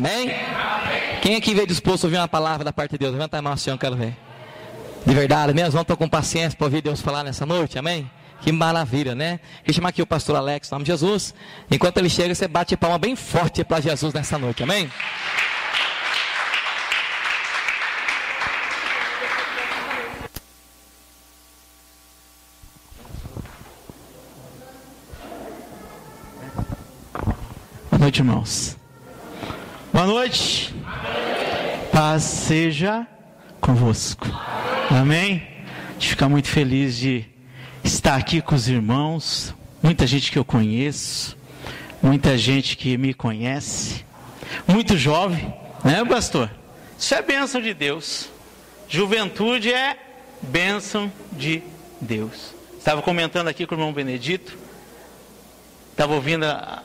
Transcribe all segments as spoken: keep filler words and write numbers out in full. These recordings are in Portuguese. Amém? Amém? Quem aqui veio disposto a ouvir uma palavra da parte de Deus? Levanta a mão, Senhor, eu quero ver. De verdade mesmo, vamos estar com paciência para ouvir Deus falar nessa noite, amém? Que maravilha, né? Deixa eu chamar aqui o pastor Alex, em nome de Jesus. Enquanto ele chega, você bate palma bem forte para Jesus nessa noite, amém? Boa noite, irmãos. Boa noite. Paz seja convosco. Amém? A gente fica muito feliz de estar aqui com os irmãos. Muita gente que eu conheço, muita gente que me conhece, muito jovem, né, pastor? Isso é bênção de Deus. Juventude é bênção de Deus. Estava comentando aqui com o irmão Benedito, estava ouvindo a,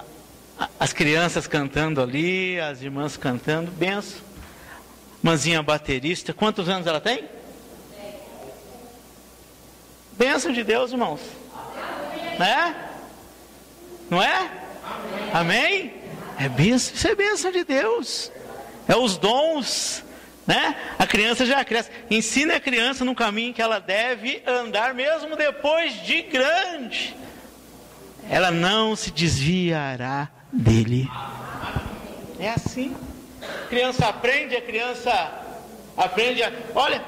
a, as crianças cantando ali, as irmãs cantando, bênção. Irmãzinha baterista, quantos anos ela tem? Bênção de Deus, irmãos. Amém. Né? Não é? Amém? Amém? É bênção, isso é bênção de Deus. É os dons, né? A criança já cresce. Ensina a criança no caminho que ela deve andar, mesmo depois de grande. Ela não se desviará dele. É assim. A criança aprende, a criança aprende. A... Olha...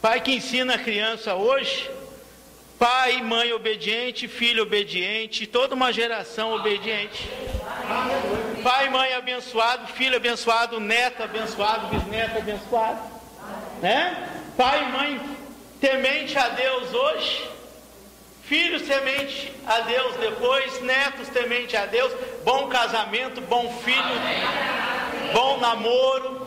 Pai que ensina a criança hoje, pai, mãe obediente, filho obediente, toda uma geração obediente. Pai, mãe abençoado, filho abençoado, neto abençoado, bisneto abençoado. Né? Pai, mãe temente a Deus hoje, filhos temente a Deus depois, netos temente a Deus, bom casamento, bom filho, bom namoro,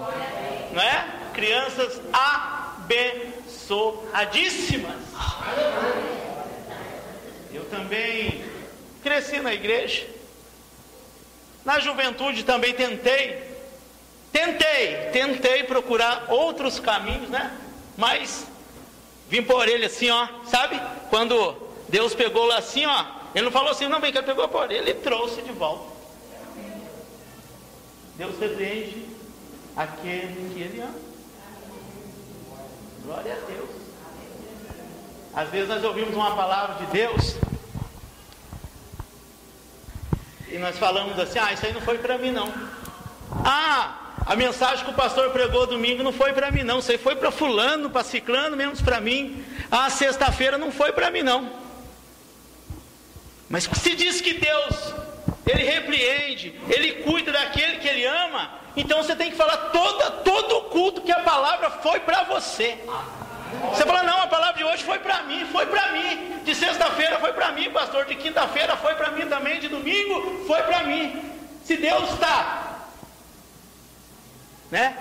né? Crianças abençoadas. Abençoadíssimas. Eu também cresci na igreja. Na juventude também tentei, tentei, tentei procurar outros caminhos, né? Mas vim por orelha assim, ó, sabe? Quando Deus pegou lá assim, ó, ele não falou assim, não, vem cá, pegou por orelha e trouxe de volta. Deus repreende aquele que ele ama. Glória a Deus. Às vezes nós ouvimos uma palavra de Deus e nós falamos assim, ah, isso aí não foi para mim não. Ah, a mensagem que o pastor pregou domingo não foi para mim não. Isso aí foi para fulano, para ciclano, menos para mim. Ah, sexta-feira não foi para mim não. Mas se diz que Deus, ele repreende, ele cuida daquele que ele ama, então você tem que falar toda, todo o culto que a palavra foi para você. Você fala, não, a palavra de hoje foi para mim, foi para mim. De sexta-feira foi para mim, pastor. De quinta-feira foi para mim também. De domingo foi para mim. Se Deus está, né?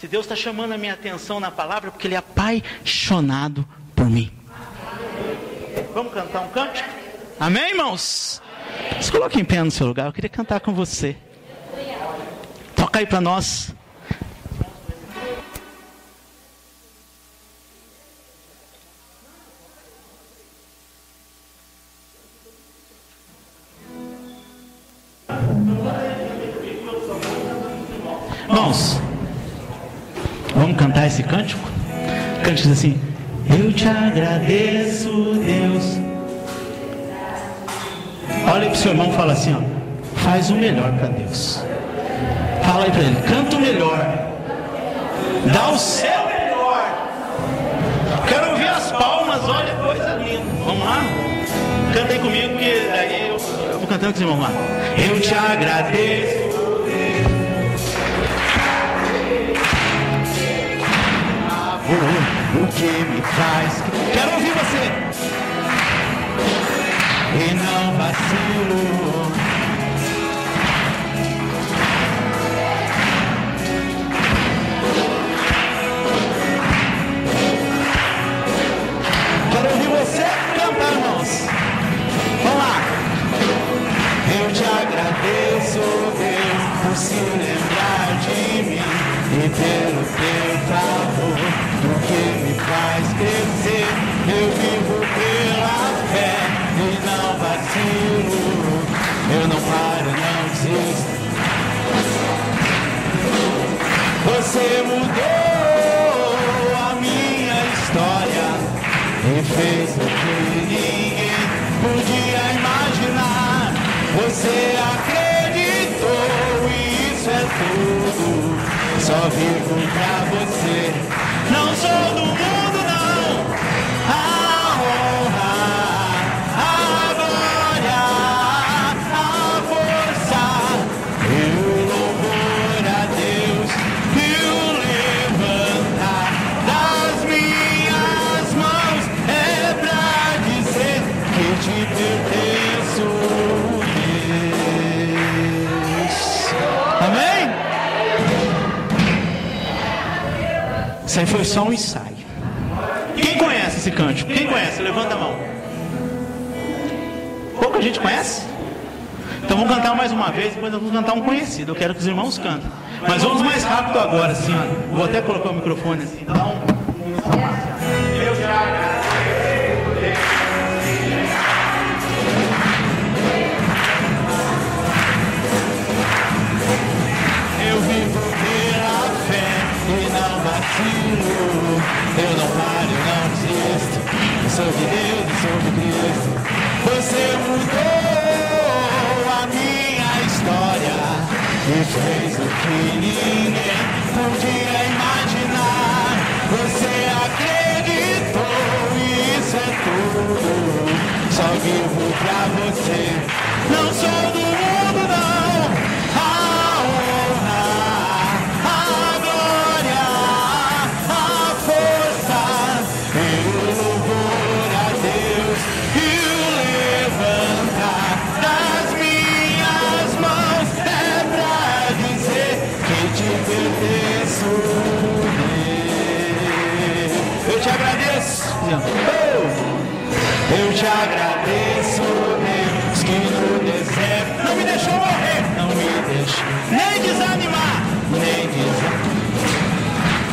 Se Deus está chamando a minha atenção na palavra, porque ele é apaixonado por mim. Vamos cantar um cântico? Amém, irmãos? Se coloque em pé no seu lugar, eu queria cantar com você. Toca aí para nós. Irmãos, vamos cantar esse cântico? Cântico assim: eu te agradeço, Deus. Olha para o seu irmão e fala assim, ó, faz o melhor para Deus. Fala aí para ele, canta o melhor. Dá o seu melhor. Quero ouvir as palmas, olha coisa linda. Vamos lá? Canta aí comigo que daí eu, eu vou cantando com os irmãos lá. Eu te agradeço. O que me faz. Quero ouvir você. E não vacilo. Quero ouvir você cantar, irmãos. Vamos lá. Eu te agradeço, Deus, por se lembrar de mim e pelo teu favor, do que me faz crescer. Eu vivo pela fé. E não vacilo, eu não paro, não desisto. só vivo pra você. Não sou do mundo, não. A honra, a glória, a força e o louvor a Deus e o levantar das minhas mãos é pra dizer que te pertenço. Isso aí foi só um ensaio. Quem conhece esse cântico? Quem conhece? Levanta a mão. Pouca gente conhece? Então vamos cantar mais uma vez, depois vamos cantar um conhecido. Eu quero que os irmãos cantem. Mas vamos mais rápido agora, assim, ó. Vou até colocar o microfone assim. Então, eu já... Eu não paro, eu não desisto. Eu sou de Deus, eu sou de Cristo. Você mudou a minha história e fez o que ninguém podia imaginar. Você acreditou e isso é tudo. Só vivo pra você. Não sou do mundo, não. Eu te agradeço, eu te agradeço, Deus, que no deserto não me deixou morrer, não me deixou nem desanimar, nem desanimar.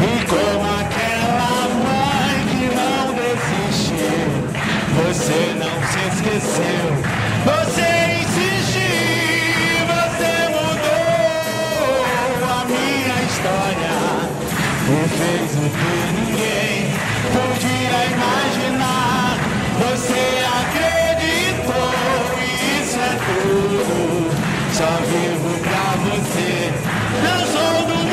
E como aquela mãe que não desistiu, você não se esqueceu, você insistiu, você mudou a minha história e fez o que ninguém podia imaginar. Você acreditou, isso é tudo. Só vivo pra você. Não sou do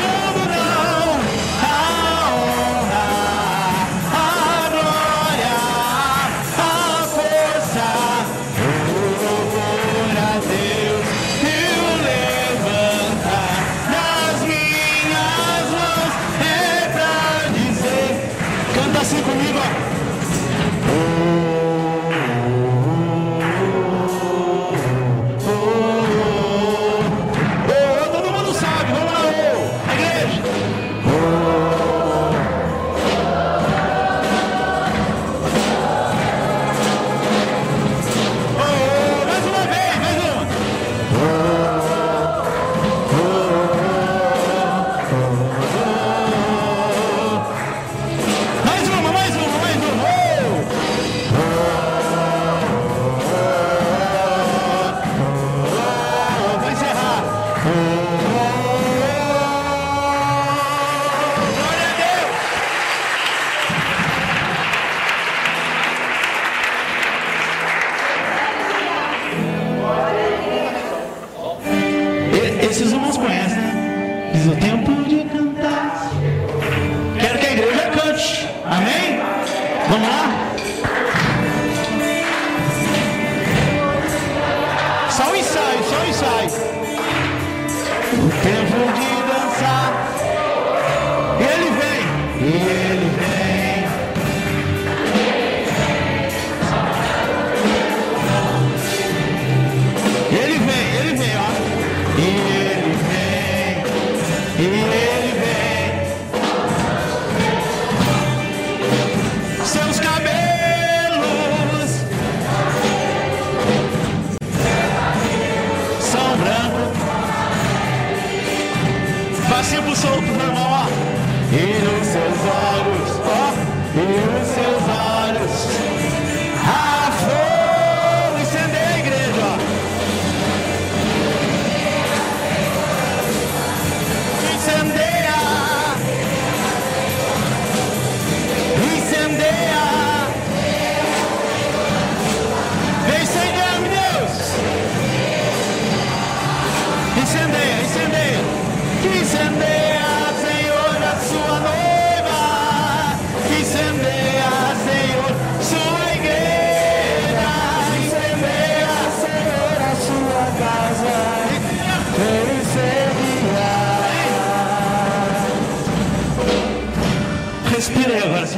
aí agora.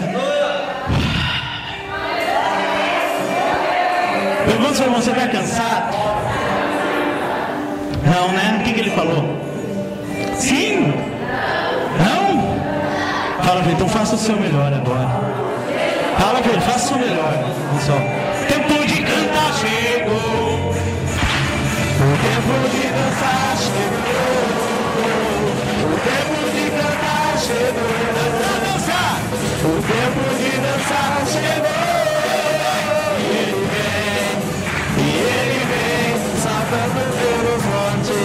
Pergunta para você, está cansado? Não, né? O que, que ele falou? Sim? Não? Fala para ele, então faça o seu melhor agora. Fala para ele, faça o seu melhor. Pessoal. Tempo de cantar chegou. O tempo de dançar chegou. O tempo de cantar chegou. Dançar. O tempo de dançar chegou. E ele vem, e ele vem, saltando pelo monte.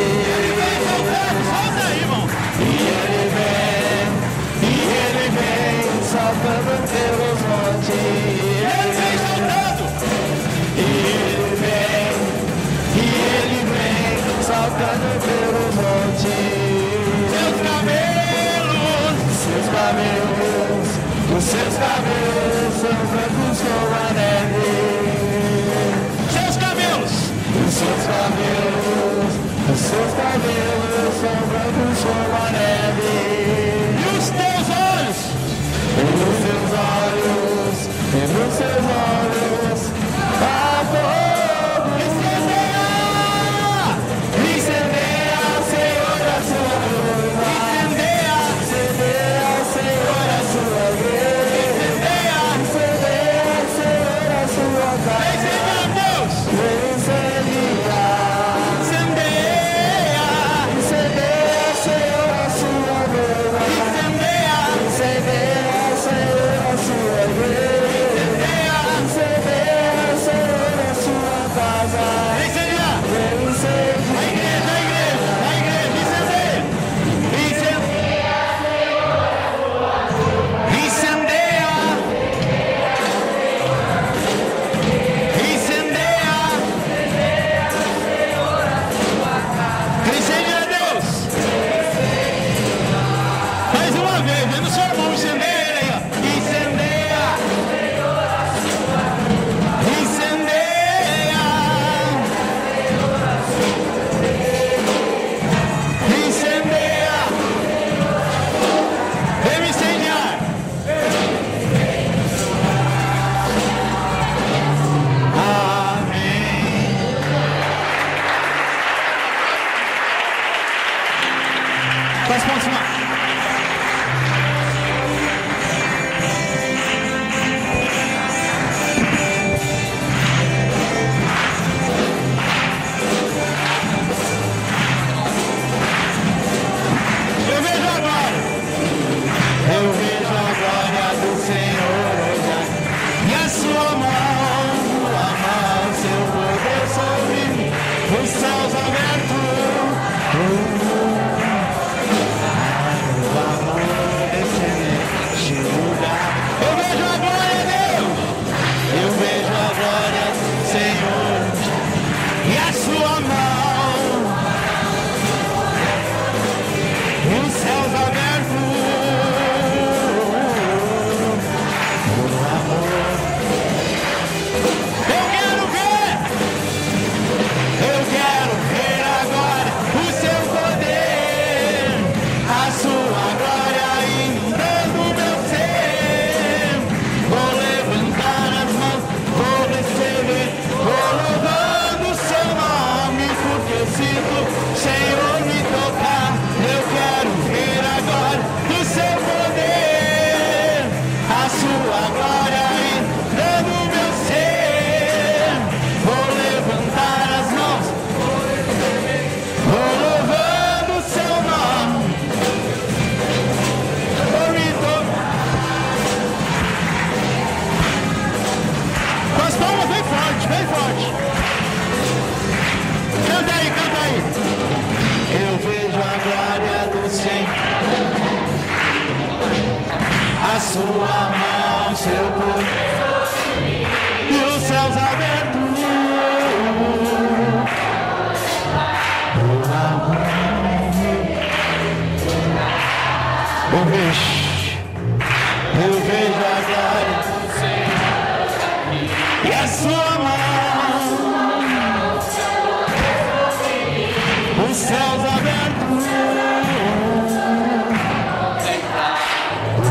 Saltando pelos montes. Ele vem saltando. E ele vem, e ele vem saltando pelos montes. Seus cabelos, seus cabelos, os seus cabelos são brancos como a neve. Seus cabelos, os seus cabelos, os seus cabelos são brancos como a neve. E os teus olhos. E nos seus olhos, e nos seus olhos, a fogo incendeia, incendeia, Senhor, a sua noiva, incendeia, incendeia, Senhor, a sua igreja, incendeia, incendeia, Senhor, a sua casa, incendeia, Deus, incendeia, incendeia, incendeia, Senhor, a sua noiva, incendeia, incendeia.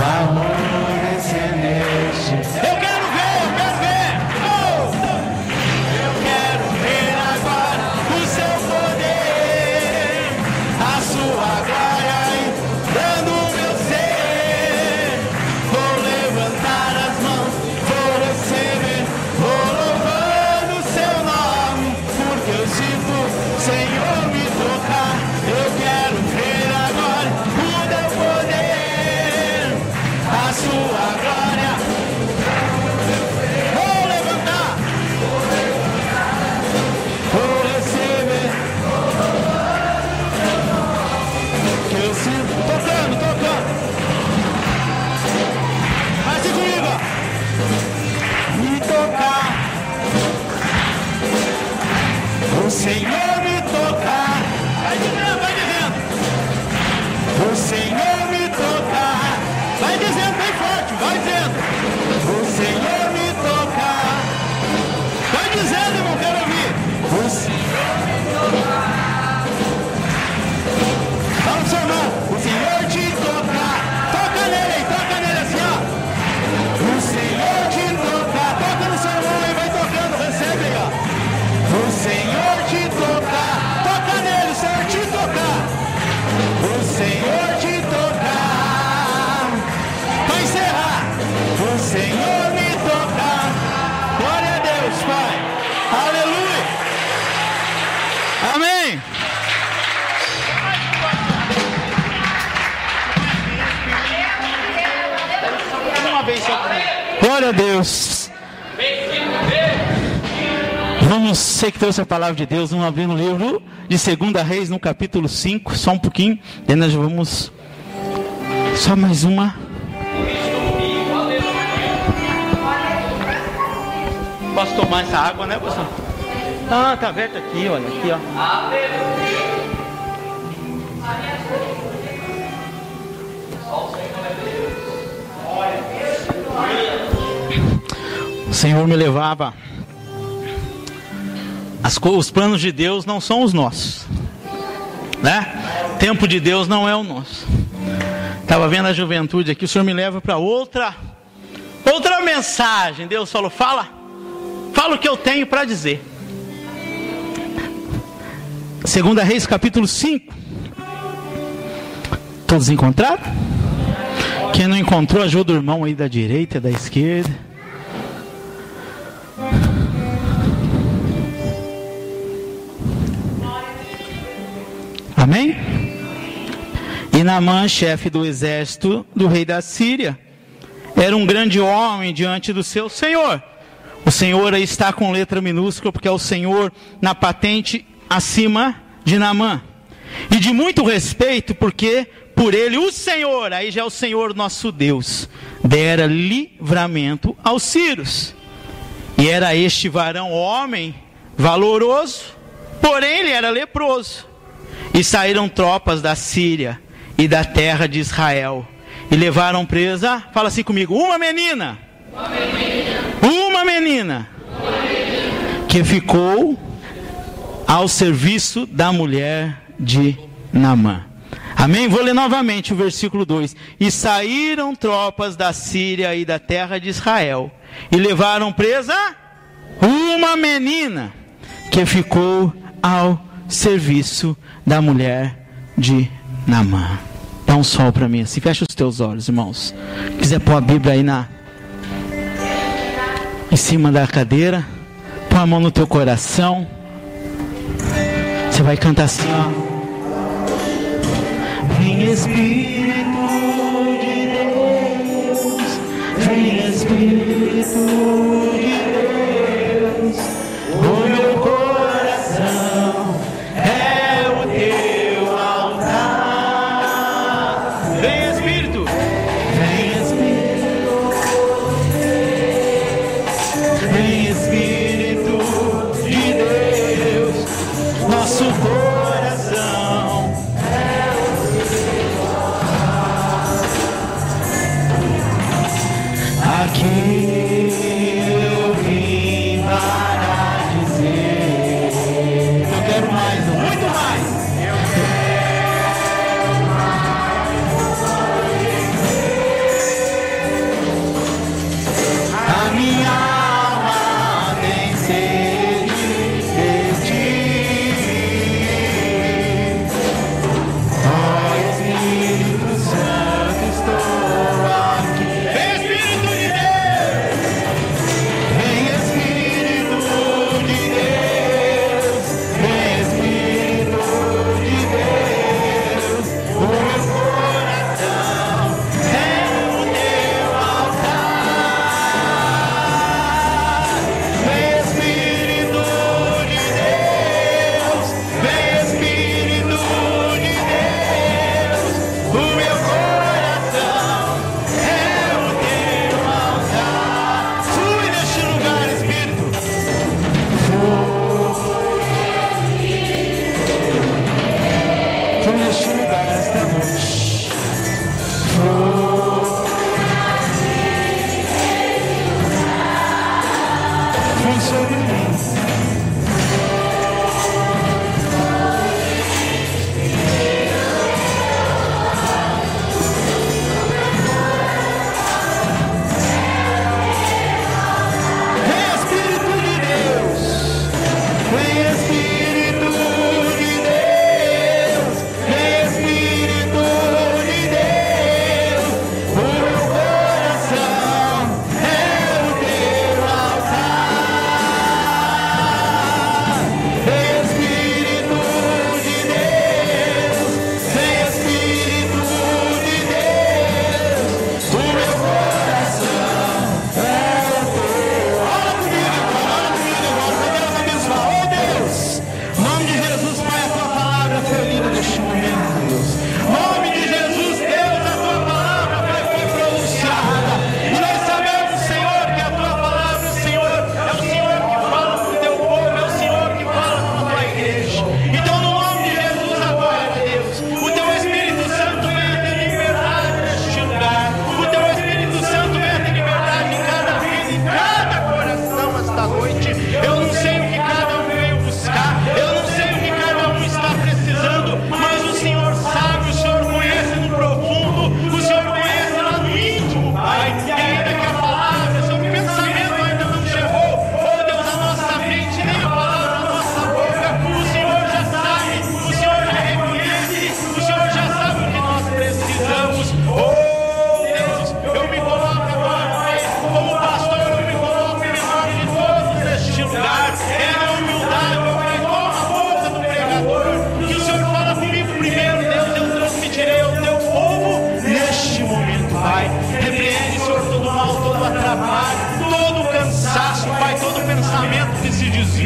Amor Senhor me tocar. Vai dizendo, vai dizendo. O Senhor me tocar. Vai dizendo bem forte, vai dizendo. O Senhor me tocar. Vai dizendo, irmão, quero ouvir. O Senhor me tocar. Fala pro seu irmão. O Senhor te tocar. Toca nele aí, toca nele assim, ó. O Senhor te tocar. Toca no seu irmão aí, vai tocando, recebe aí, ó. O Senhor te tocar, toca nele, Senhor, te tocar, o Senhor te tocar, vai encerrar, o Senhor me tocar, glória a Deus, Pai, aleluia, amém. Uma vez só, glória a Deus. Vamos ser que trouxe a palavra de Deus, vamos abrir no livro de Segunda Reis, no capítulo cinco, só um pouquinho, e nós vamos, só mais uma. Posso tomar essa água, né, pastor? Ah, tá aberto aqui, olha, aqui, ó. O Senhor me levava. As, os planos de Deus não são os nossos, né? O tempo de Deus não é o nosso. Estava vendo a juventude aqui, o Senhor me leva para outra outra mensagem. Deus falou, fala fala o que eu tenho para dizer. Segunda Reis capítulo cinco. Todos encontraram? Quem não encontrou, ajuda o irmão aí da direita, da esquerda. Amém? E Naamã, chefe do exército do rei da Síria, era um grande homem diante do seu Senhor. O Senhor aí está com letra minúscula, porque é o Senhor na patente acima de Naamã. E de muito respeito, porque por ele o Senhor, aí já é o Senhor nosso Deus, dera livramento aos sírios. E era este varão homem valoroso, porém ele era leproso. E saíram tropas da Síria e da terra de Israel. E levaram presa, fala assim comigo, uma menina. Uma menina. Uma menina. Uma menina. Que ficou ao serviço da mulher de Naamã. Amém? Vou ler novamente o versículo dois. E saíram tropas da Síria e da terra de Israel. E levaram presa uma menina. Que ficou ao serviço da mulher de Naamã. Dá um sol para mim assim. Fecha os teus olhos, irmãos. Se quiser pôr a Bíblia aí na em cima da cadeira, põe a mão no teu coração. Você vai cantar assim, ó. Vem Espírito de Deus, vem Espírito de Deus, o meu coração Espírito de Deus!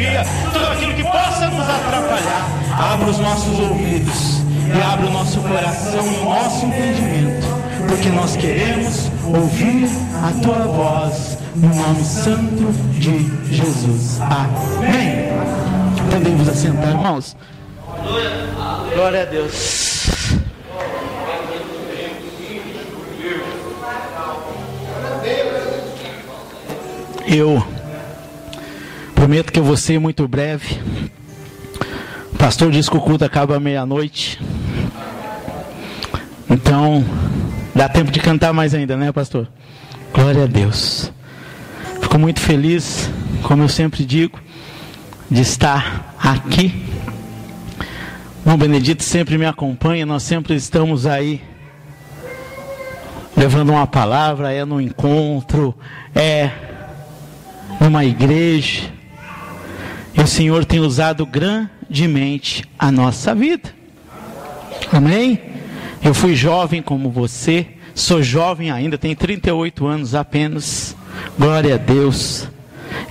alegria, tudo aquilo que possa nos atrapalhar. Abra os nossos ouvidos e abra o nosso coração e o nosso entendimento, porque nós queremos ouvir a Tua voz, no nome santo de Jesus. Amém. Também vos assentar, irmãos. Glória a Deus. Eu prometo que eu vou ser muito breve. O pastor disse que o culto acaba à meia-noite. Então, dá tempo de cantar mais ainda, né, pastor? Glória a Deus. Fico muito feliz, como eu sempre digo, de estar aqui. O irmão Benedito sempre me acompanha, nós sempre estamos aí levando uma palavra, é no encontro, é numa igreja. E o Senhor tem usado grandemente a nossa vida. Amém? Eu fui jovem como você, sou jovem ainda, tenho trinta e oito anos apenas. Glória a Deus.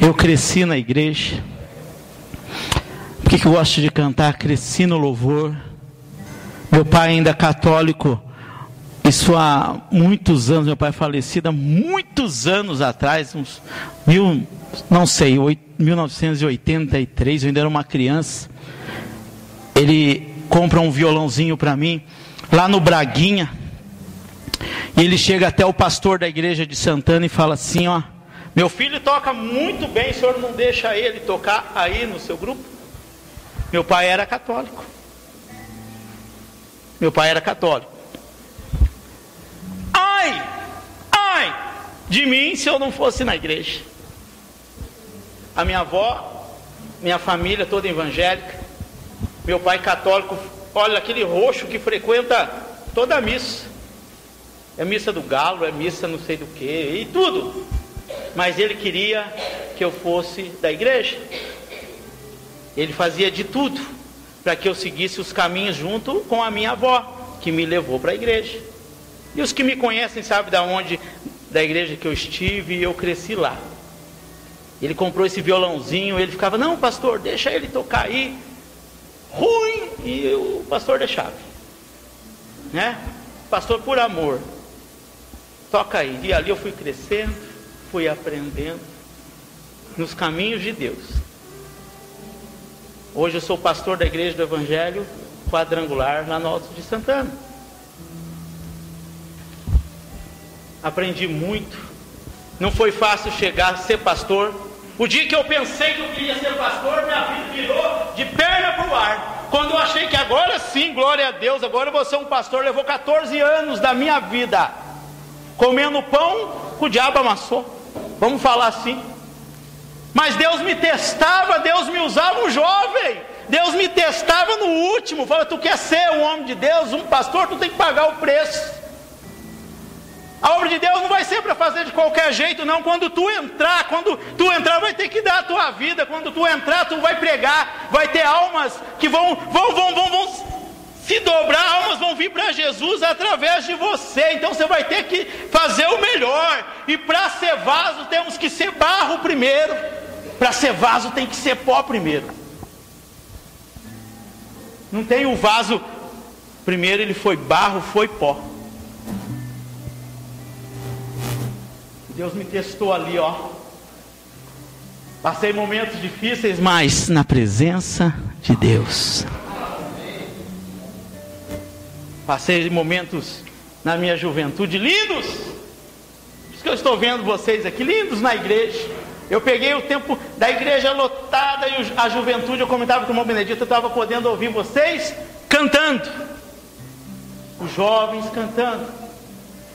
Eu cresci na igreja. Por que que eu gosto de cantar? Cresci no louvor. Meu pai ainda católico, isso há muitos anos, meu pai falecido há muitos anos atrás, uns mil, não sei, mil novecentos e oitenta e três, eu ainda era uma criança. Ele compra um violãozinho para mim lá no Braguinha, e ele chega até o pastor da Igreja de Santana e fala assim, ó, meu filho toca muito bem, o senhor não deixa ele tocar aí no seu grupo? Meu pai era católico. Meu pai era católico. Ai, ai, de mim se eu não fosse na igreja. A minha avó, minha família toda evangélica, meu pai católico. Olha, aquele roxo que frequenta toda a missa. É missa do galo, é missa não sei do que, e tudo. Mas ele queria que eu fosse da igreja. Ele fazia de tudo para que eu seguisse os caminhos junto com a minha avó, que me levou para a igreja. E os que me conhecem sabem da onde, da igreja que eu estive, e eu cresci lá. Ele comprou esse violãozinho, ele ficava, não pastor, deixa ele tocar aí. Ruim, e o pastor deixava, né? Pastor, por amor, toca aí. E ali eu fui crescendo, fui aprendendo nos caminhos de Deus. Hoje eu sou pastor da Igreja do Evangelho Quadrangular lá no Alto de Santana. Aprendi muito. Não foi fácil chegar a ser pastor. O dia que eu pensei que eu queria ser pastor, minha vida virou de perna para o ar. Quando eu achei que agora sim, glória a Deus, agora eu vou ser um pastor, levou quatorze anos da minha vida comendo pão que o diabo amassou, vamos falar assim. Mas Deus me testava, Deus me usava um jovem, Deus me testava no último. Fala, tu quer ser um homem de Deus, um pastor, tu tem que pagar o preço. A obra de Deus não vai ser para fazer de qualquer jeito, não. Quando tu entrar, quando tu entrar vai ter que dar a tua vida. Quando tu entrar, tu vai pregar. Vai ter almas que vão, vão, vão, vão, vão se dobrar. Almas vão vir para Jesus através de você. Então você vai ter que fazer o melhor. E para ser vaso temos que ser barro primeiro. Para ser vaso tem que ser pó primeiro. Não tem o vaso. Primeiro ele foi barro, foi pó. Deus me testou ali, ó. Passei momentos difíceis, mas na presença de Deus. Passei momentos na minha juventude lindos. Por isso que eu estou vendo vocês aqui, lindos na igreja. Eu peguei o tempo da igreja lotada e a juventude, eu comentava com o irmão Benedito, eu estava podendo ouvir vocês cantando. Os jovens cantando.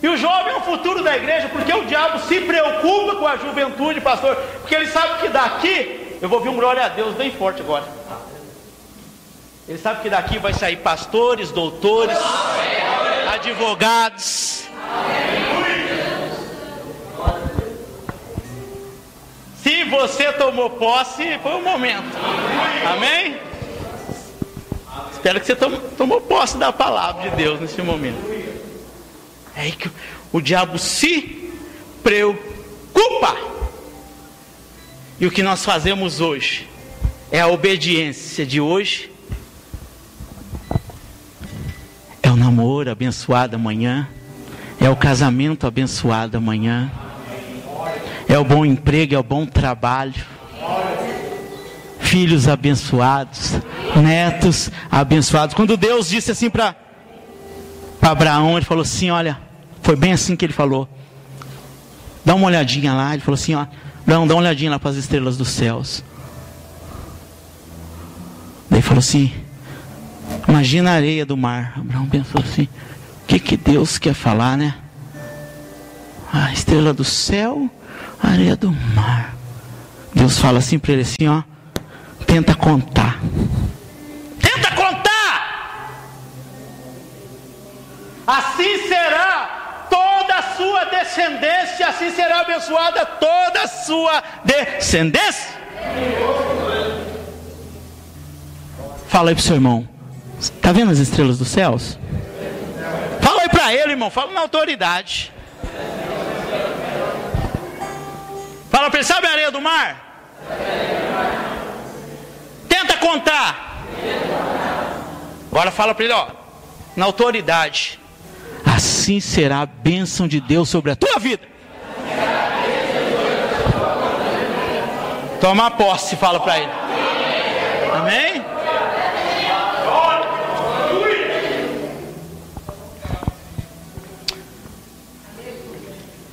E o jovem é o futuro da igreja, porque o diabo se preocupa com a juventude, pastor. Porque ele sabe que daqui, eu vou ouvir um glória a Deus bem forte agora. Ele sabe que daqui vai sair pastores, doutores, advogados. Se você tomou posse, foi o momento. Amém? Espero que você tomou posse da palavra de Deus nesse momento. É aí que o diabo se preocupa. E o que nós fazemos hoje é a obediência de hoje, é o namoro abençoado amanhã, é o casamento abençoado amanhã, é o bom emprego, é o bom trabalho, filhos abençoados, netos abençoados. Quando Deus disse assim para Abraão, ele falou assim, olha, foi bem assim que ele falou, dá uma olhadinha lá, ele falou assim, ó, Abraão, dá uma olhadinha lá para as estrelas dos céus. Daí falou assim, imagina a areia do mar. Abraão pensou assim, o que que Deus quer falar, né? A estrela do céu, a areia do mar. Deus fala assim para ele assim, ó, tenta contar. Tenta contar! Assim será toda a sua descendência, assim será abençoada toda a sua descendência. Fala aí pro seu irmão, tá vendo as estrelas dos céus? Fala aí para ele, irmão, fala na autoridade. Fala para ele, sabe a areia do mar? Tenta contar. Agora fala para ele, ó, na autoridade. Assim será a bênção de Deus sobre a tua vida. Toma posse, fala para ele. Amém?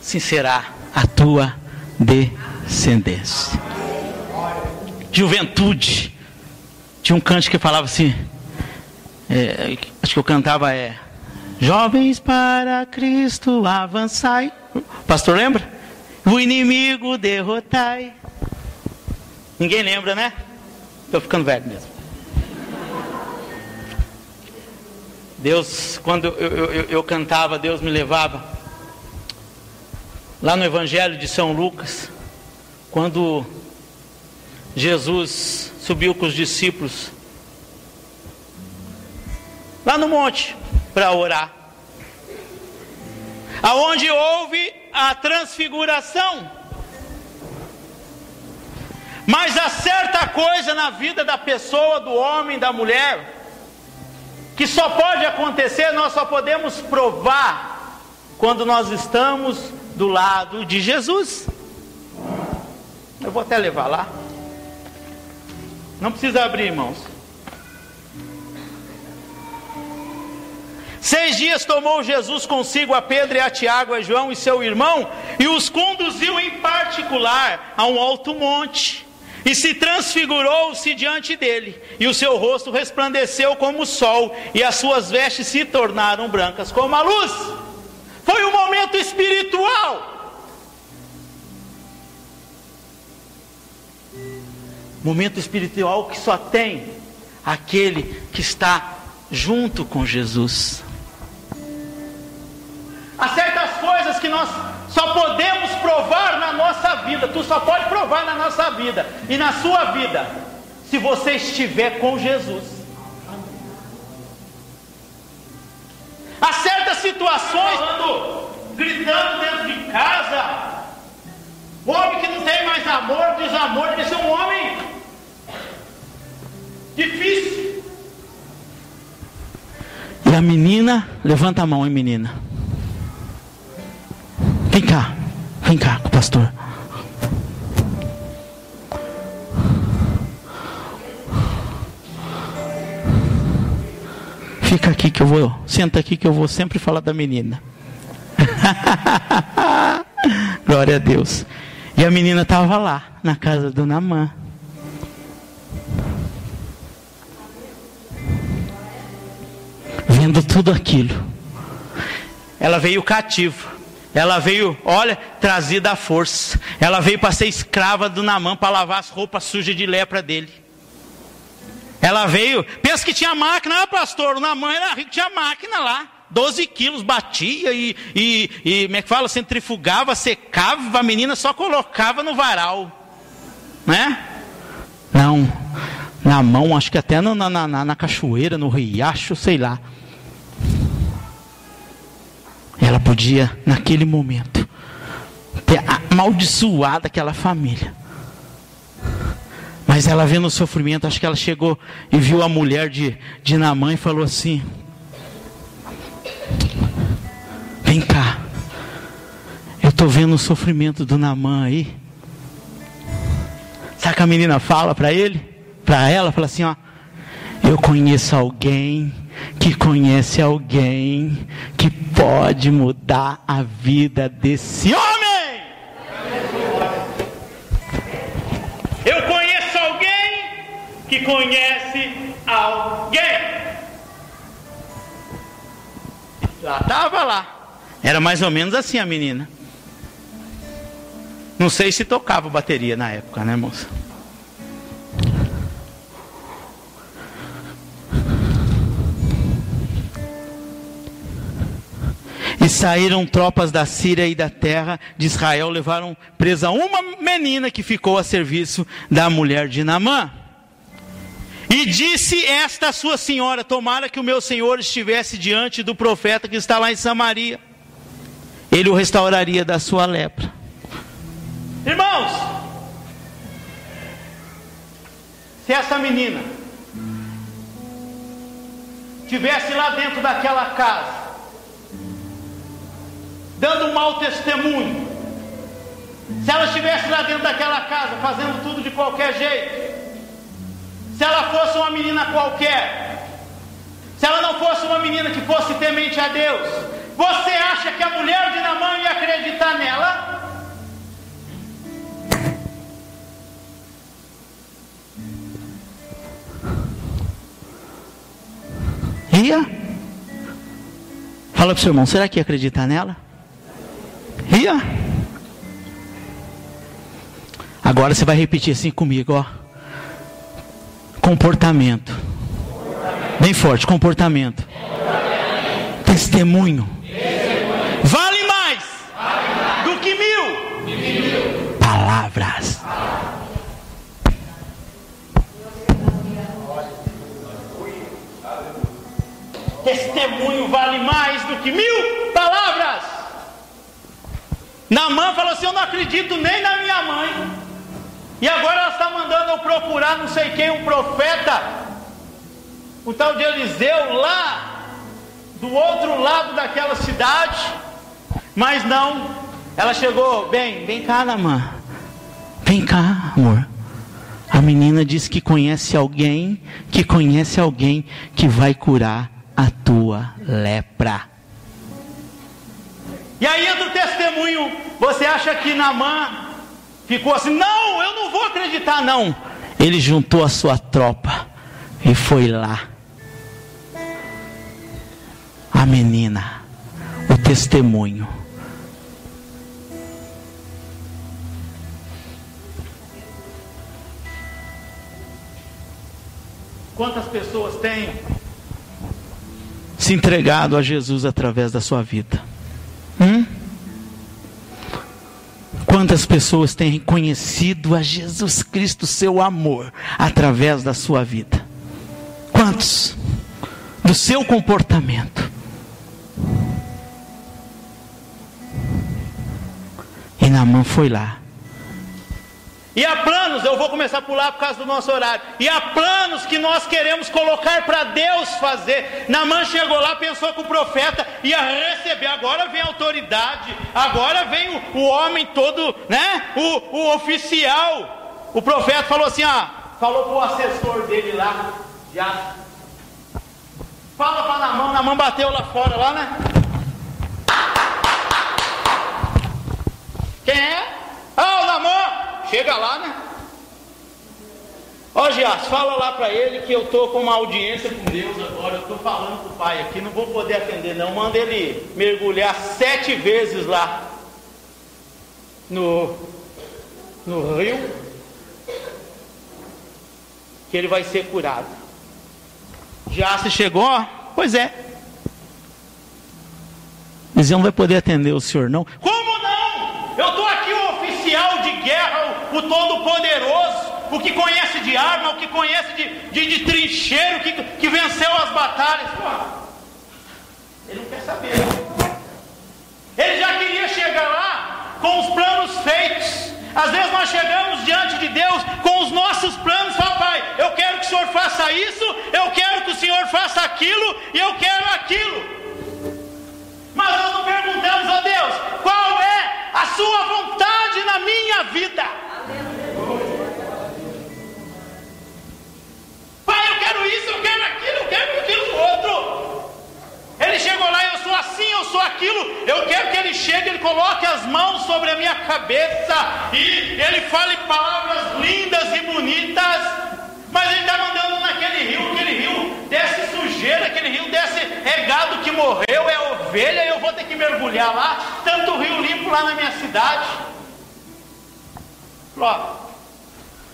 Assim será a tua descendência. Juventude. Tinha um canto que falava assim, é, acho que eu cantava, é, jovens para Cristo avançai. Pastor, lembra? O inimigo derrotai. Ninguém lembra, né? Estou ficando velho mesmo. Deus, quando eu, eu, eu cantava, Deus me levava lá no evangelho de São Lucas, quando Jesus subiu com os discípulos lá no monte para orar, aonde houve a transfiguração. Mas há certa coisa na vida da pessoa, do homem, da mulher, que só pode acontecer, nós só podemos provar quando nós estamos do lado de Jesus. Eu vou até levar lá. Não precisa abrir, irmãos. Seis dias tomou Jesus consigo a Pedro e a Tiago, a João e seu irmão, e os conduziu em particular a um alto monte, e se transfigurou-se diante dele, e o seu rosto resplandeceu como o sol, e as suas vestes se tornaram brancas como a luz. Foi um momento espiritual. Momento espiritual que só tem aquele que está junto com Jesus. Há certas coisas que nós só podemos provar na nossa vida. Tu só pode provar na nossa vida e na sua vida, se você estiver com Jesus. Há certas situações, falando, gritando dentro de casa, o homem que não tem mais amor, desamor, esse é um homem difícil. E a menina, levanta a mão, hein, menina? Vem cá, vem cá com o pastor. Fica aqui que eu vou, senta aqui que eu vou sempre falar da menina. Glória a Deus. E a menina estava lá, na casa do Naamã. Vendo tudo aquilo. Ela veio cativa. Ela veio, olha, trazida à força. Ela veio para ser escrava do Naamã, para lavar as roupas sujas de lepra dele. Ela veio, pensa que tinha máquina, ah, pastor, o Naamã era rico, tinha máquina lá, doze quilos, batia e, e, e, como é que fala, centrifugava, secava, a menina só colocava no varal, né? Não, na mão, acho que até na, na, na, na cachoeira, no riacho, sei lá. Ela podia, naquele momento, ter amaldiçoado aquela família. Mas ela vendo o sofrimento, acho que ela chegou e viu a mulher de, de Naamã e falou assim: vem cá, eu estou vendo o sofrimento do Naamã aí. Sabe o que a menina fala para ele? Para ela, fala assim, ó: eu conheço alguém que conhece alguém que pode mudar a vida desse homem. Eu conheço alguém que conhece alguém. Lá estava lá. Era mais ou menos assim a menina. Não sei se tocava bateria na época, né, moça? E saíram tropas da Síria e da terra de Israel, levaram presa uma menina que ficou a serviço da mulher de Naamã. E disse esta sua senhora: tomara que o meu senhor estivesse diante do profeta que está lá em Samaria. Ele o restauraria da sua lepra. Irmãos, se essa menina estivesse lá dentro daquela casa, dando um mau testemunho, se ela estivesse lá dentro daquela casa, fazendo tudo de qualquer jeito, se ela fosse uma menina qualquer, se ela não fosse uma menina que fosse temente a Deus, você acha que a mulher de Naamã ia acreditar nela? Ia? Fala pro seu irmão, será que ia acreditar nela? Ria? Agora você vai repetir assim comigo, ó. Comportamento. Comportamento. Bem forte, comportamento. Comportamento. Testemunho. Testemunho. Vale mais, vale mais. Do que mil, de mil. Palavras. Palavras. Testemunho vale mais do que mil palavras. Naamã falou assim: eu não acredito nem na minha mãe, e agora ela está mandando eu procurar não sei quem, um profeta, o tal de Eliseu, lá do outro lado daquela cidade. Mas não, ela chegou: bem, vem cá, Naamã, vem cá, amor, a menina disse que conhece alguém que conhece alguém que vai curar a tua lepra. E aí entra o testemunho. Você acha que Naamã ficou assim: não, eu não vou acreditar, não. Ele juntou a sua tropa e foi lá. A menina, o testemunho. Quantas pessoas têm se entregado a Jesus através da sua vida? Hum? Quantas pessoas têm reconhecido a Jesus Cristo, seu amor, através da sua vida? Quantos? Do seu comportamento. E Naamã foi lá. E há planos, eu vou começar a pular por causa do nosso horário. E há planos que nós queremos colocar para Deus fazer. Naamã chegou lá, pensou que o profeta ia receber. Agora vem a autoridade, agora vem o, o homem todo, né? O, o oficial. O profeta falou assim, ó, falou pro assessor dele lá, já. Fala para Naamã, Naamã bateu lá fora, lá, né? Quem é? Ah, o Naamã! Chega lá, né? Ó, Gias, fala lá para ele que eu tô com uma audiência com Deus agora. Eu tô falando com o pai aqui, não vou poder atender não. Manda ele mergulhar sete vezes lá no, no rio, que ele vai ser curado. Gias chegou, ó. Pois é. Mas eu não vai poder atender o senhor, não. Como não? Eu tô aqui, o oficial de guerra, o Todo-Poderoso, o que conhece de arma, o que conhece de, de, de trincheiro, que, que venceu as batalhas. Pô, ele não quer saber. Ele já queria chegar lá com os planos feitos. Às vezes nós chegamos diante de Deus com os nossos planos faça isso, eu quero que o Senhor faça aquilo e eu quero aquilo. Mas nós não perguntamos a Deus, qual é a sua vontade na minha vida? Pai, eu quero isso, eu quero aquilo, eu quero aquilo outro. Ele chegou lá, eu sou assim, eu sou aquilo. Eu quero que ele chegue, ele coloque as mãos sobre a minha cabeça e ele fale palavras lindas e bonitas. Mas ele está mandando naquele rio, aquele rio desce sujeira, aquele rio desce é gado que morreu, é ovelha, eu vou ter que mergulhar lá, tanto rio limpo lá na minha cidade. Ó,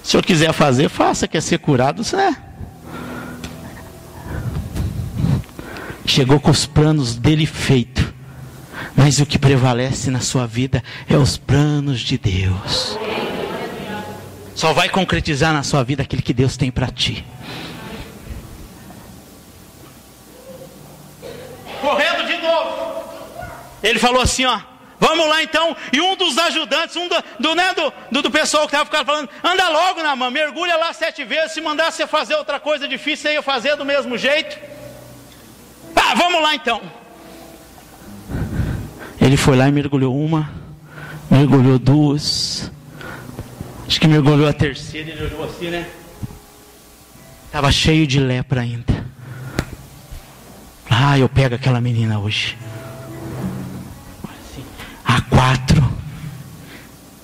se eu quiser fazer, faça, quer ser curado, você é. Chegou com os planos dele feito, mas o que prevalece na sua vida é os planos de Deus. Só vai concretizar na sua vida aquilo que Deus tem para ti. Correndo de novo, ele falou assim, ó, vamos lá então. E um dos ajudantes, um do, do, né, do, do pessoal que estava ficando falando, anda logo, Naamã, mergulha lá sete vezes, se mandar você fazer outra coisa difícil, você ia fazer do mesmo jeito. Ah, vamos lá então. Ele foi lá e mergulhou uma, mergulhou duas, acho que mergulhou a terceira, ele olhou assim, né? Estava cheio de lepra ainda. Ah, eu pego aquela menina hoje. A quatro.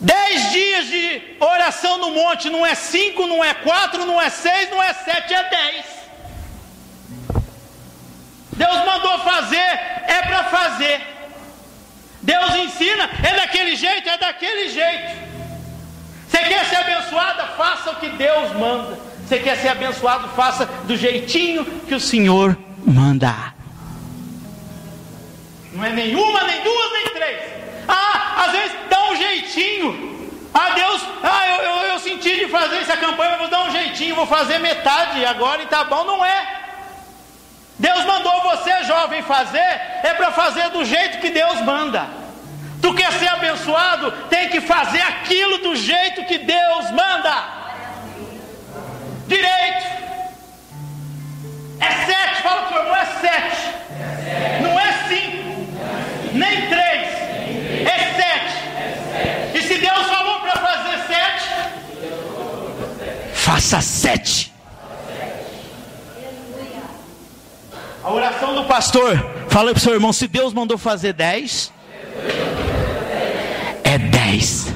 Dez dias de oração no monte, não é cinco, não é quatro, não é seis, não é sete, é dez. Deus mandou fazer, é para fazer. Deus ensina, é daquele jeito, é daquele jeito. Você quer ser abençoada? Faça o que Deus manda. Você quer ser abençoado? Faça do jeitinho que o Senhor manda. Não é nenhuma, nem duas, nem três. Ah, às vezes dá um jeitinho. Ah, Deus, ah, eu, eu, eu senti de fazer essa campanha, eu vou dar um jeitinho, vou fazer metade agora e tá bom, não é. Deus mandou você, jovem, fazer, é para fazer do jeito que Deus manda. Tu quer ser abençoado, tem que fazer aquilo do jeito que Deus manda. Direito. É sete, fala pro irmão, é sete. Não é cinco, nem três. É sete. E se Deus falou para fazer sete, faça sete. A oração do pastor, fala pro seu irmão, se Deus mandou fazer dez, é dez,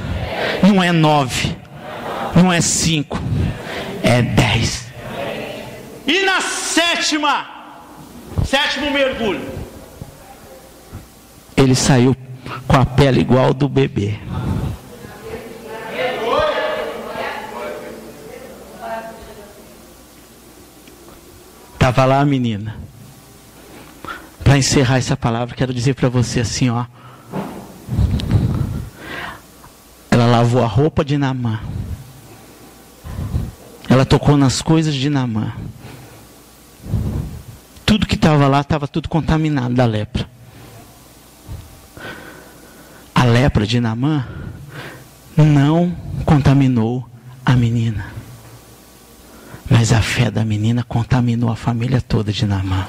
não é nove, não é cinco, é dez. E na sétima, sétimo mergulho, ele saiu com a pele igual do bebê. Tava lá a menina. Para encerrar essa palavra, quero dizer para você assim, ó. Ela lavou a roupa de Naamã. Ela tocou nas coisas de Naamã. Tudo que estava lá, estava tudo contaminado da lepra. A lepra de Naamã não contaminou a menina. Mas a fé da menina contaminou a família toda de Naamã.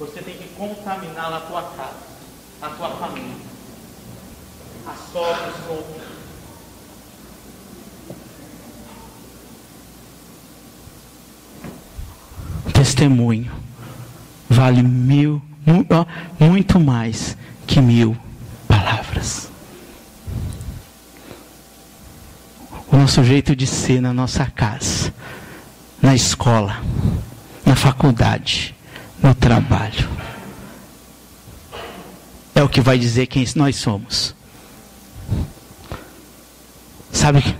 Você tem que contaminar a tua casa, a tua família, a sogra, o sogro. Testemunho vale mil, muito mais que mil palavras. O nosso jeito de ser na nossa casa, na escola, na faculdade, no trabalho, é o que vai dizer quem nós somos. Sabe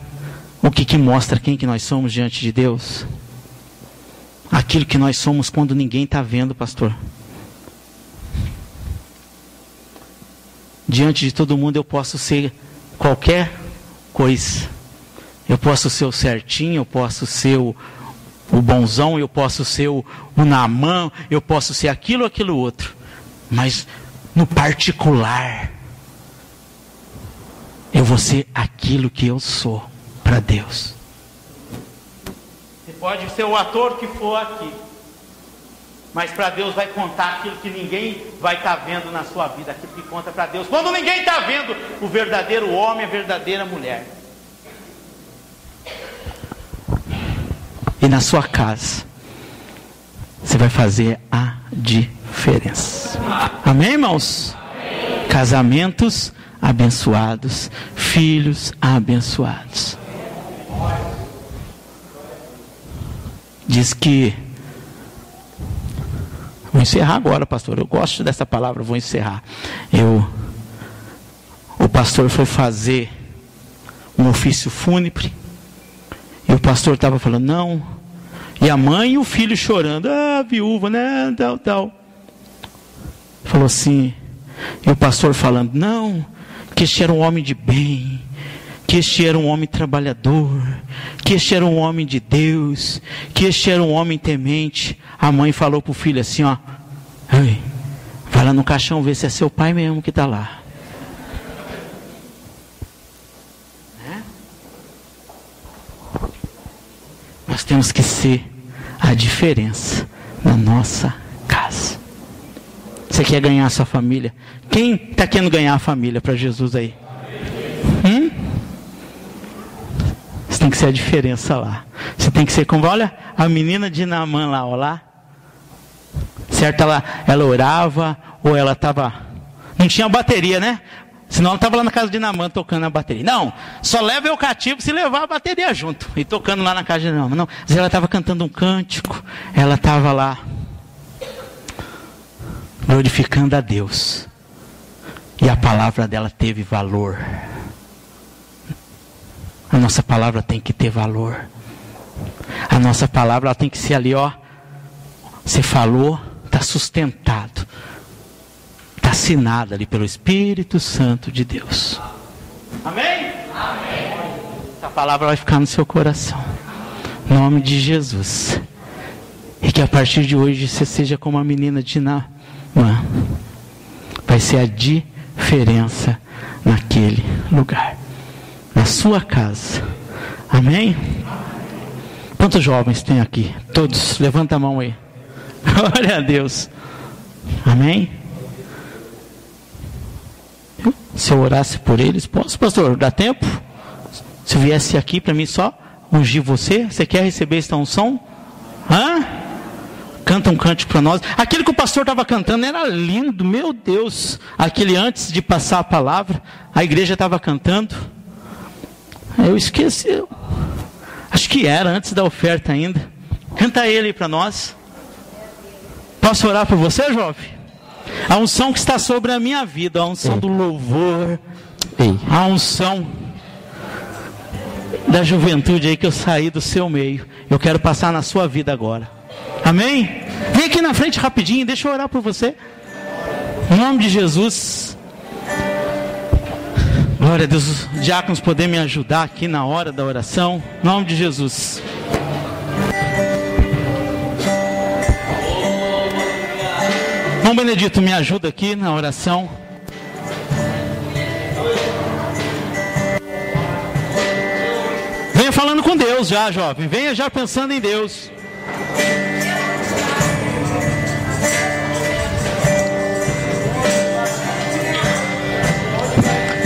o que, que mostra quem que nós somos diante de Deus? Aquilo que nós somos quando ninguém está vendo, pastor. Diante de todo mundo eu posso ser qualquer coisa. Eu posso ser o certinho, eu posso ser o O bonzão, eu posso ser o, o Naamã, eu posso ser aquilo, aquilo outro. Mas no particular, Eu vou ser aquilo que eu sou para Deus. Você pode ser o ator que for aqui, mas para Deus vai contar aquilo que ninguém vai estar vendo na sua vida. Aquilo que conta para Deus quando ninguém está vendo, o verdadeiro homem, a verdadeira mulher. E na sua casa você vai fazer a diferença. Amém, irmãos? Amém. Casamentos abençoados, filhos abençoados. Diz que... Vou encerrar agora, pastor. Eu gosto dessa palavra, vou encerrar. Eu... O pastor foi fazer um ofício fúnebre e o pastor estava falando, não. E a mãe e o filho chorando. Ah, viúva, né? Tal, tal. Falou assim. E o pastor falando, não. Que este era um homem de bem, que este era um homem trabalhador, que este era um homem de Deus, que este era um homem temente. A mãe falou para o filho assim, ó, vai lá no caixão ver se é seu pai mesmo que está lá. Né? Nós temos que ser a diferença na nossa casa. Você quer ganhar a sua família? Quem está querendo ganhar a família para Jesus aí? Hum? Você tem que ser a diferença lá. Você tem que ser como... Olha a menina de Naamã lá, ó lá. Certo? Ela, ela orava, ou ela estava... Não tinha bateria, né? Senão ela estava lá na casa de Naamã tocando a bateria. Não, só leva eu cativo se levar a bateria junto. E tocando lá na casa de Naamã. Não, mas ela estava cantando um cântico. Ela estava lá... glorificando a Deus. E a palavra dela teve valor. A nossa palavra tem que ter valor. A nossa palavra ela tem que ser ali, ó. Você falou, está sustentado. Está assinado ali pelo Espírito Santo de Deus. Amém? Amém. Essa palavra vai ficar no seu coração. Em nome de Jesus. E que a partir de hoje você seja como a menina de Naamã. Vai ser a diferença naquele lugar, na sua casa. Amém? Quantos jovens tem aqui? Todos, levanta a mão aí. Glória a Deus. Amém? Se eu orasse por eles, posso, pastor? Dá tempo? Se eu viesse aqui para mim só ungir você, você quer receber esta unção? Hã? Canta um cântico para nós. Aquele que o pastor estava cantando era lindo, meu Deus. Aquele antes de passar a palavra, a igreja estava cantando. Eu esqueci. Acho que era antes da oferta ainda. Canta ele aí para nós. Posso orar por você, jovem? A unção que está sobre a minha vida, a unção do louvor, a unção da juventude aí que eu saí do seu meio. Eu quero passar na sua vida agora. Amém? Vem aqui na frente rapidinho, deixa eu orar por você. Em nome de Jesus. Glória a Deus, os diáconos podem me ajudar aqui na hora da oração. Em nome de Jesus. Irmão Benedito, me ajuda aqui na oração. Venha falando com Deus já, jovem. Venha já pensando em Deus.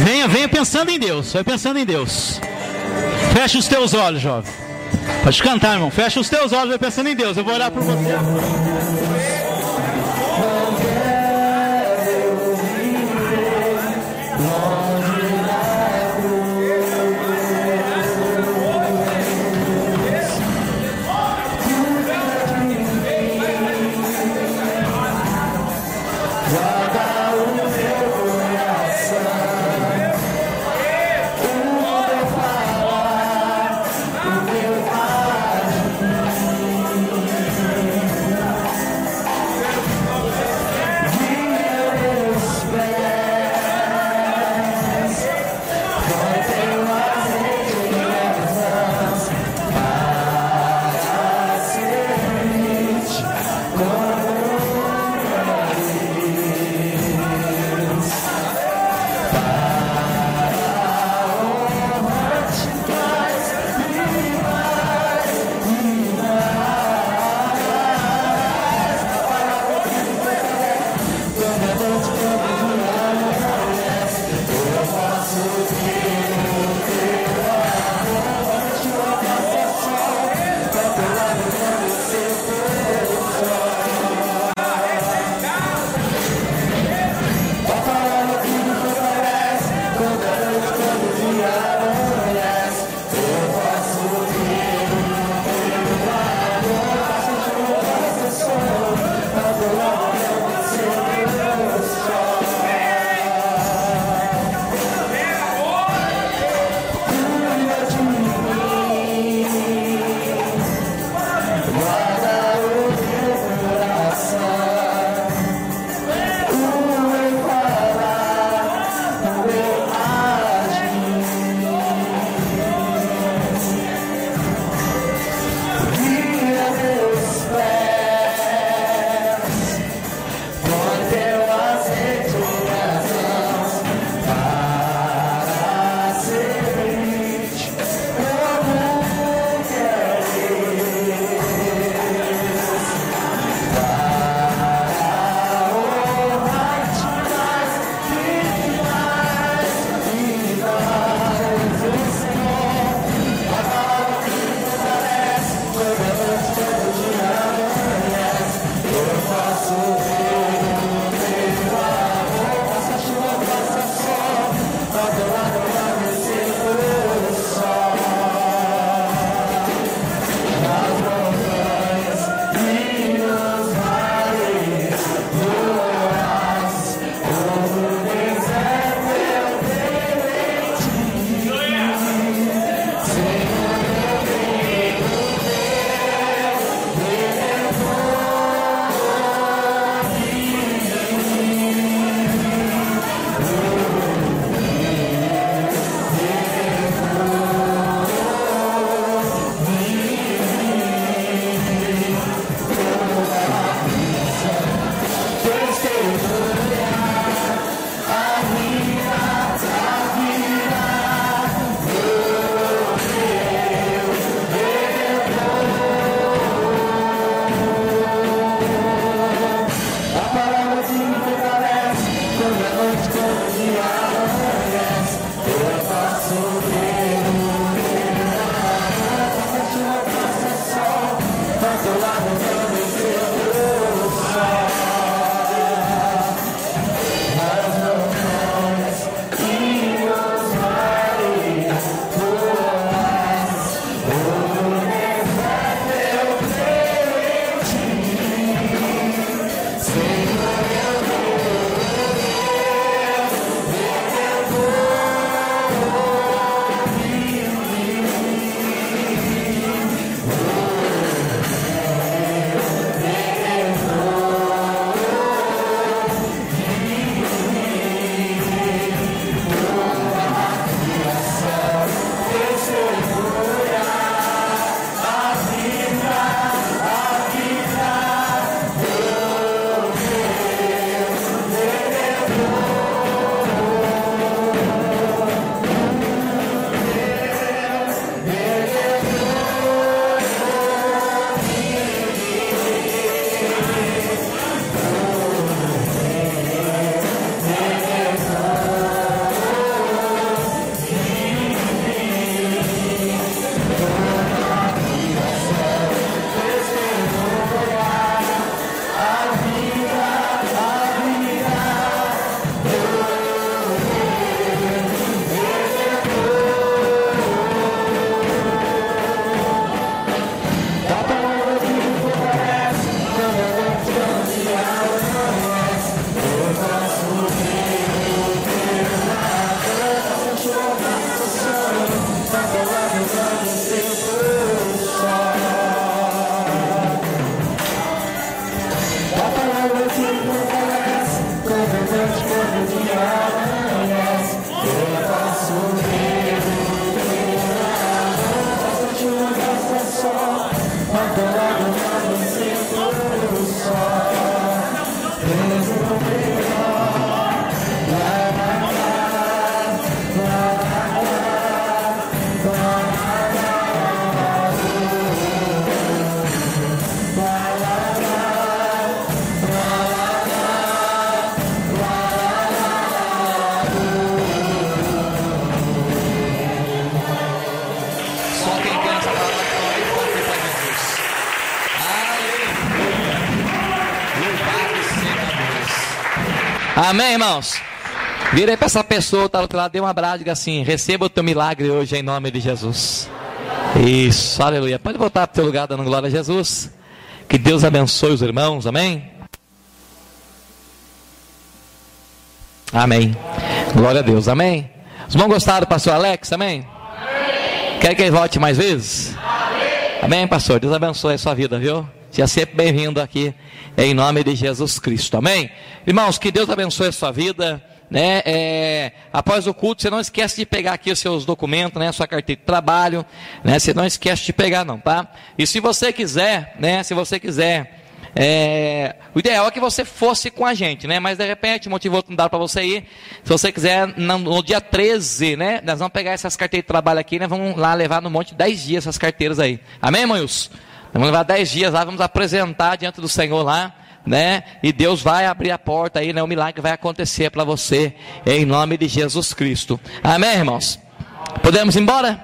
Venha, venha pensando em Deus. Vai pensando em Deus. Fecha os teus olhos, jovem. Pode cantar, irmão. Fecha os teus olhos, vai pensando em Deus. Eu vou orar por você. Amém. Amém, irmãos? Vira aí para essa pessoa, tá do outro lado, dê um abraço, diga assim: receba o teu milagre hoje em nome de Jesus. Isso, aleluia. Pode voltar para o teu lugar dando glória a Jesus. Que Deus abençoe os irmãos, amém? Amém. Glória a Deus, amém? Os irmãos gostaram do pastor Alex, amém? Amém. Quer que ele volte mais vezes? Amém. Amém, pastor? Deus abençoe a sua vida, viu? Seja sempre bem-vindo aqui, em nome de Jesus Cristo, amém? Irmãos, que Deus abençoe a sua vida, né? É, após o culto, você não esquece de pegar aqui os seus documentos, né? A sua carteira de trabalho, né? Você não esquece de pegar não, tá? E se você quiser, né? Se você quiser, é, o ideal é que você fosse com a gente, né? Mas de repente, motivo outro não dá para você ir. Se você quiser, no dia treze, né? Nós vamos pegar essas carteiras de trabalho aqui, né? Vamos lá levar no monte dez dias essas carteiras aí, amém, irmãos? Vamos levar dez dias lá, vamos apresentar diante do Senhor lá, né? E Deus vai abrir a porta aí, né? O milagre vai acontecer para você, em nome de Jesus Cristo. Amém, irmãos? Podemos ir embora?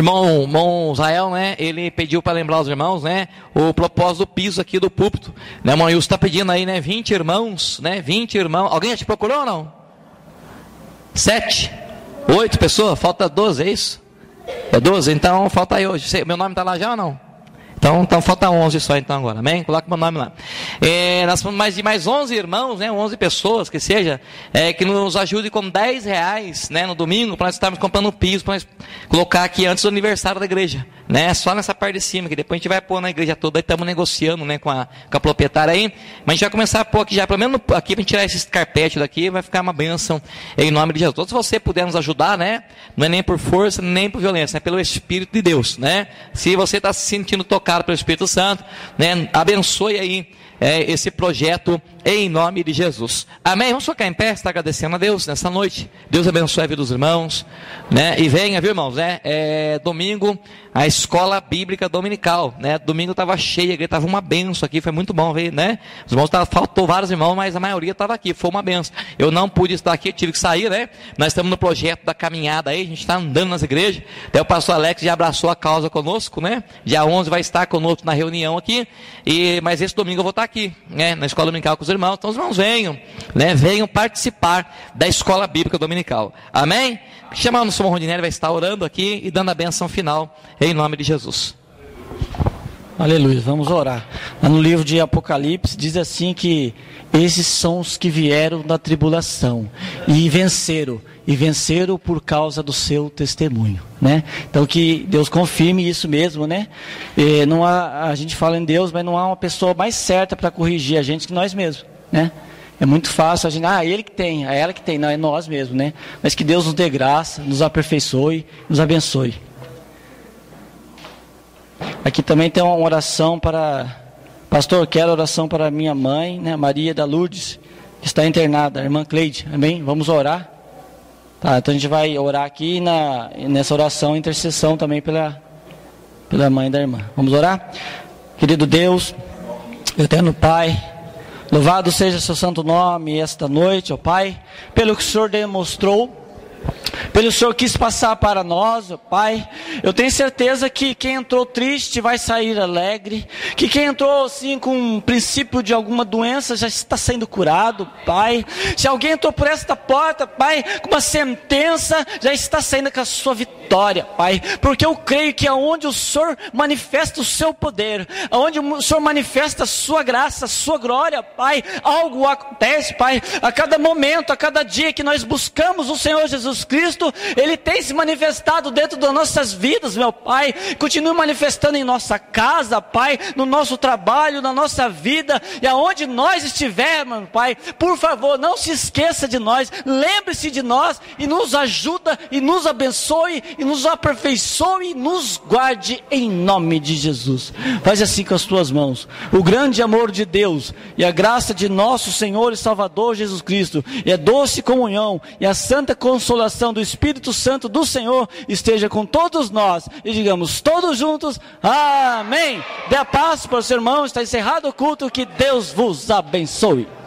irmão, irmão Israel, né, ele pediu para lembrar os irmãos, né, o propósito do piso aqui do púlpito, né, irmão Wilson está pedindo aí, né, vinte irmãos, né, vinte irmãos, alguém já te procurou ou não? Sete? Oito pessoas? Falta doze, é isso? É doze? Então falta aí hoje, meu nome está lá já ou não? Então, então falta onze só então agora, amém? Coloca meu nome lá. É, nós somos mais de mais onze irmãos, né? onze pessoas, que seja, é, que nos ajude com dez reais, né? No domingo, para nós estarmos comprando um piso, para nós colocar aqui antes do aniversário da igreja, né? Só nessa parte de cima, que depois a gente vai pôr na igreja toda, aí estamos negociando, né? Com a, com a proprietária aí, mas a gente vai começar a pôr aqui já, pelo menos aqui, para tirar esse carpete daqui, vai ficar uma bênção em nome de Jesus. Todos você puder nos ajudar, né? Não é nem por força, nem por violência, é pelo Espírito de Deus, né? Se você está se sentindo tocado pelo Espírito Santo, né? Abençoe aí é, esse projeto em nome de Jesus, amém? Vamos ficar em pé, está agradecendo a Deus nessa noite. Deus abençoe a vida dos irmãos, né? E venha, viu, irmãos, né? É, domingo a escola bíblica dominical, né? Domingo estava cheia, estava uma benção aqui, foi muito bom ver, né? Os irmãos tavam, faltou vários irmãos, mas a maioria estava aqui, foi uma benção. Eu não pude estar aqui, tive que sair, né? Nós estamos no projeto da caminhada aí, a gente está andando nas igrejas, até o pastor Alex já abraçou a causa conosco, né? Dia onze vai estar conosco na reunião aqui, e, mas esse domingo eu vou estar aqui, né, na escola dominical com os irmãos, então os irmãos venham, né, venham participar da escola bíblica dominical, amém? Chamamos o João Rondinelli, vai estar orando aqui e dando a benção final, em nome de Jesus. Aleluia, vamos orar. No livro de Apocalipse diz assim que esses são os que vieram da tribulação e venceram, e venceram por causa do seu testemunho, né? Então que Deus confirme isso mesmo, né? E não há, a gente fala em Deus, mas não há uma pessoa mais certa para corrigir a gente que nós mesmos, né? É muito fácil a gente, ah, ele que tem, é ela que tem, não, é nós mesmos, né? Mas que Deus nos dê graça, nos aperfeiçoe, nos abençoe. Aqui também tem uma oração para... Pastor, quero oração para minha mãe, né, Maria da Lourdes, que está internada, a irmã Cleide, amém? Vamos orar? Tá, então a gente vai orar aqui na, nessa oração, intercessão também pela, pela mãe da irmã. Vamos orar? Querido Deus, eterno Pai, louvado seja o seu santo nome esta noite, ó Pai, pelo que o Senhor demonstrou, pelo Senhor quis passar para nós, ó Pai. Eu tenho certeza que quem entrou triste vai sair alegre, que quem entrou assim com um princípio de alguma doença já está sendo curado, Pai. Se alguém entrou por esta porta, Pai, com uma sentença, já está saindo com a sua vitória, Pai, porque eu creio que aonde o Senhor manifesta o seu poder, aonde o Senhor manifesta a sua graça, a sua glória, Pai, algo acontece, Pai. A cada momento, a cada dia que nós buscamos o Senhor Jesus Cristo, Ele tem se manifestado dentro das nossas vidas, meu Pai. Continue manifestando em nossa casa, Pai, no nosso trabalho, na nossa vida e aonde nós estivermos, Pai. Por favor, não se esqueça de nós, lembre-se de nós e nos ajuda e nos abençoe e nos aperfeiçoe e nos guarde em nome de Jesus. Faz assim com as tuas mãos. O grande amor de Deus e a graça de nosso Senhor e Salvador Jesus Cristo e a doce comunhão e a santa consolação do O Espírito Santo do Senhor esteja com todos nós e digamos todos juntos, amém. Dê a paz para o seu irmão, está encerrado o culto, que Deus vos abençoe.